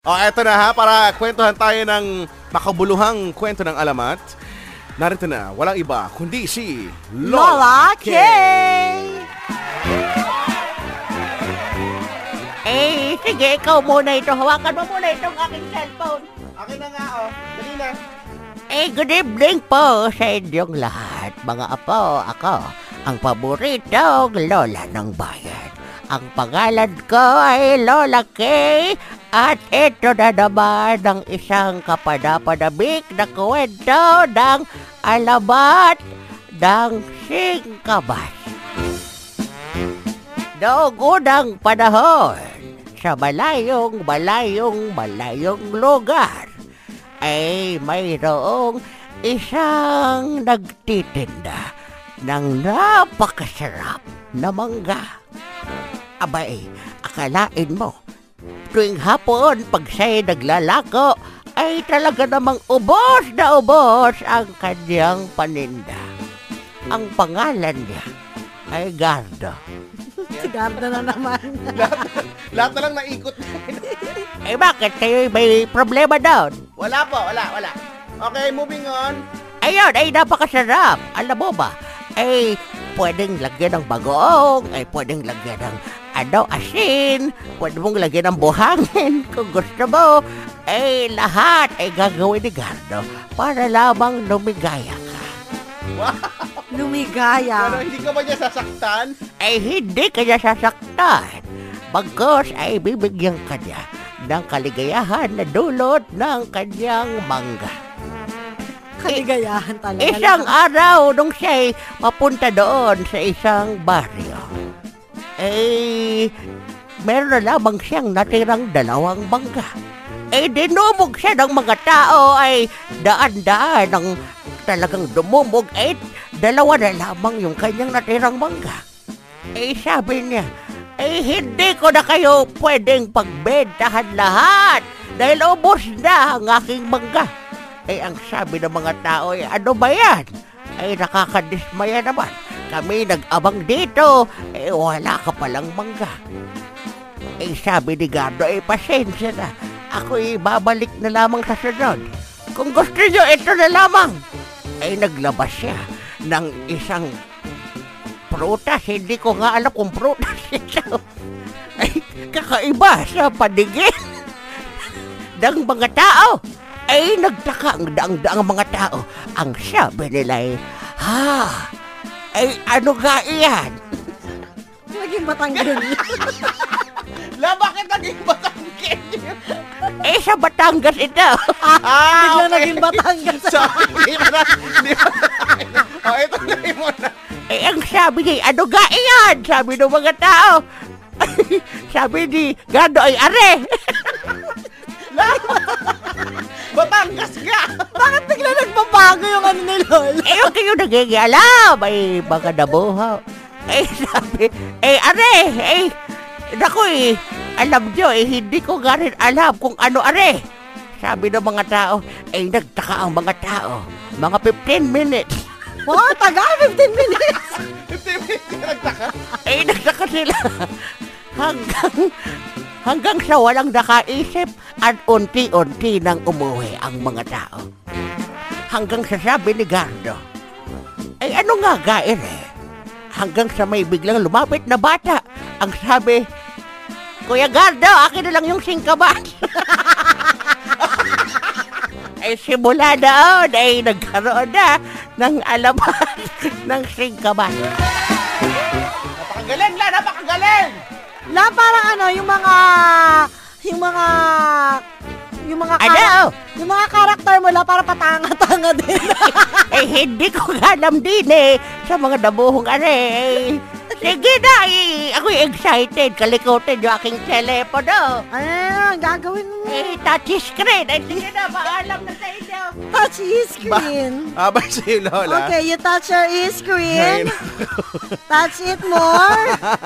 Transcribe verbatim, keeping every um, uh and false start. Oh, eto na ha, para kwentuhan tayo ng makabuluhang kwento ng alamat. Narito na, walang iba kundi si Lola Kay! Eh, sige, ikaw muna ito. Hawakan mo muna itong aking cellphone. Akin na nga, oh. Dali na. Eh, good evening po sa inyong lahat. Mga apo, ako, ang paboritong Lola ng Bayan. Ang pangalan ko ay Lola Kay. At ito na naman ang isang kapanapanabik na kwento ng alamat ng Singkabas. Noong unang panahon, sa malayong, malayong, malayong lugar, ay mayroong isang nagtitinda ng napakasarap na mangga. Abay, akalain mo, tuwing hapon, pag siya'y naglalako, ay talaga namang ubos na ubos ang kanyang paninda. Ang pangalan niya ay Garda. Si Garda na naman. lahat, lahat na lang naikot na. Eh bakit? Kayo'y may problema doon? Wala po, wala, wala. Okay, moving on. Ayun, ay napakasarap. Alam mo ba? Ay pwedeng lagyan ng bagoong, ay pwedeng lagyan ng ano, asin, pwede mong lagyan ng buhangin kung gusto mo. Eh, lahat ay gagawin ni Gardo para lamang lumigaya ka. Wow! Lumigaya? Pero hindi ka ba niya sasaktan? Eh, hindi ka niya sasaktan. Bagkos ay bibigyan ka niya ng kaligayahan na dulot ng kanyang mangga. Kaligayahan talaga. Isang araw nung siya'y papunta doon sa isang baryo, eh, meron na lamang siyang natirang dalawang bangga. Eh, dinumog siya ng mga tao, ay daan-daan ng talagang dumumog, eh, dalawa na lamang yung kanyang natirang bangga. Eh, sabi niya, eh, hindi ko na kayo pwedeng pagbentahan lahat dahil ubos na ang aking bangga. Eh, ang sabi ng mga tao, eh, ano ba yan? Eh, nakakadismaya naman. Kami nag-abang dito, eh wala ka palang mangga. Eh sabi ni Gardo, eh pasensya na. Ako'y babalik na lamang sa sunod. Kung gusto nyo, ito na lamang. Eh naglabas siya ng isang prutas. Hindi ko nga alam kung prutas ito. Eh kakaiba sa paningin ng mga tao. Eh nagtaka ang daang-daang mga tao. Ang sabi nila eh, ha! Ay, ano ka iyan? Naging Batanggin. La, bakit naging Batanggin? Eh, sa Batangas ito. Ah, okay. Naging Batangas. Sorry, hindi mo na. O, ito na mo na. Eh, ang sabi niya, ano ka iyan? Sabi ng mga tao. Sabi ni Gado ay are. La, Batangas ka. Bakit bigla nagbabago yung ano ni Lol? Eh, huwag kayo nagigialam. Ay, baka nabuhaw. Eh, sabi, eh, are, eh, naku eh, alam nyo, eh, hindi ko nga rin alam kung ano are. Sabi ng mga tao, eh, nagtaka ang mga tao. Mga fifteen minutes. Wow, taga, fifteen minutes. fifteen minutes yung nagtaka? Eh, nagtaka sila. Hanggang... Hanggang sa walang nakaisip at unti-unti nang umuwi ang mga tao. Hanggang sa sabi ni Gardo, ay ano nga gair eh? Hanggang sa may biglang lumapit na bata. Ang sabi, Kuya Gardo, akin na lang yung Singkabas. Ay simula daon ay nagkaroon na ng alamat ng Singkabas. Napakagaling la, napakagaling! La, parang ano, yung mga, yung mga, yung mga, ano? Yung mga karakter mo la, parang patanga-tanga din. Eh, hindi ko alam din eh, sa mga dabuhong are eh. Sige na, eh, ako'y excited, kalikotin yung aking telepono. Ano, gagawin mo? Eh, touch screen. Eh, sige na, paalam na sa inyo. Touch screen? Ba abay sa'yo, Lola. Okay, you touch your e-screen. Touch it more.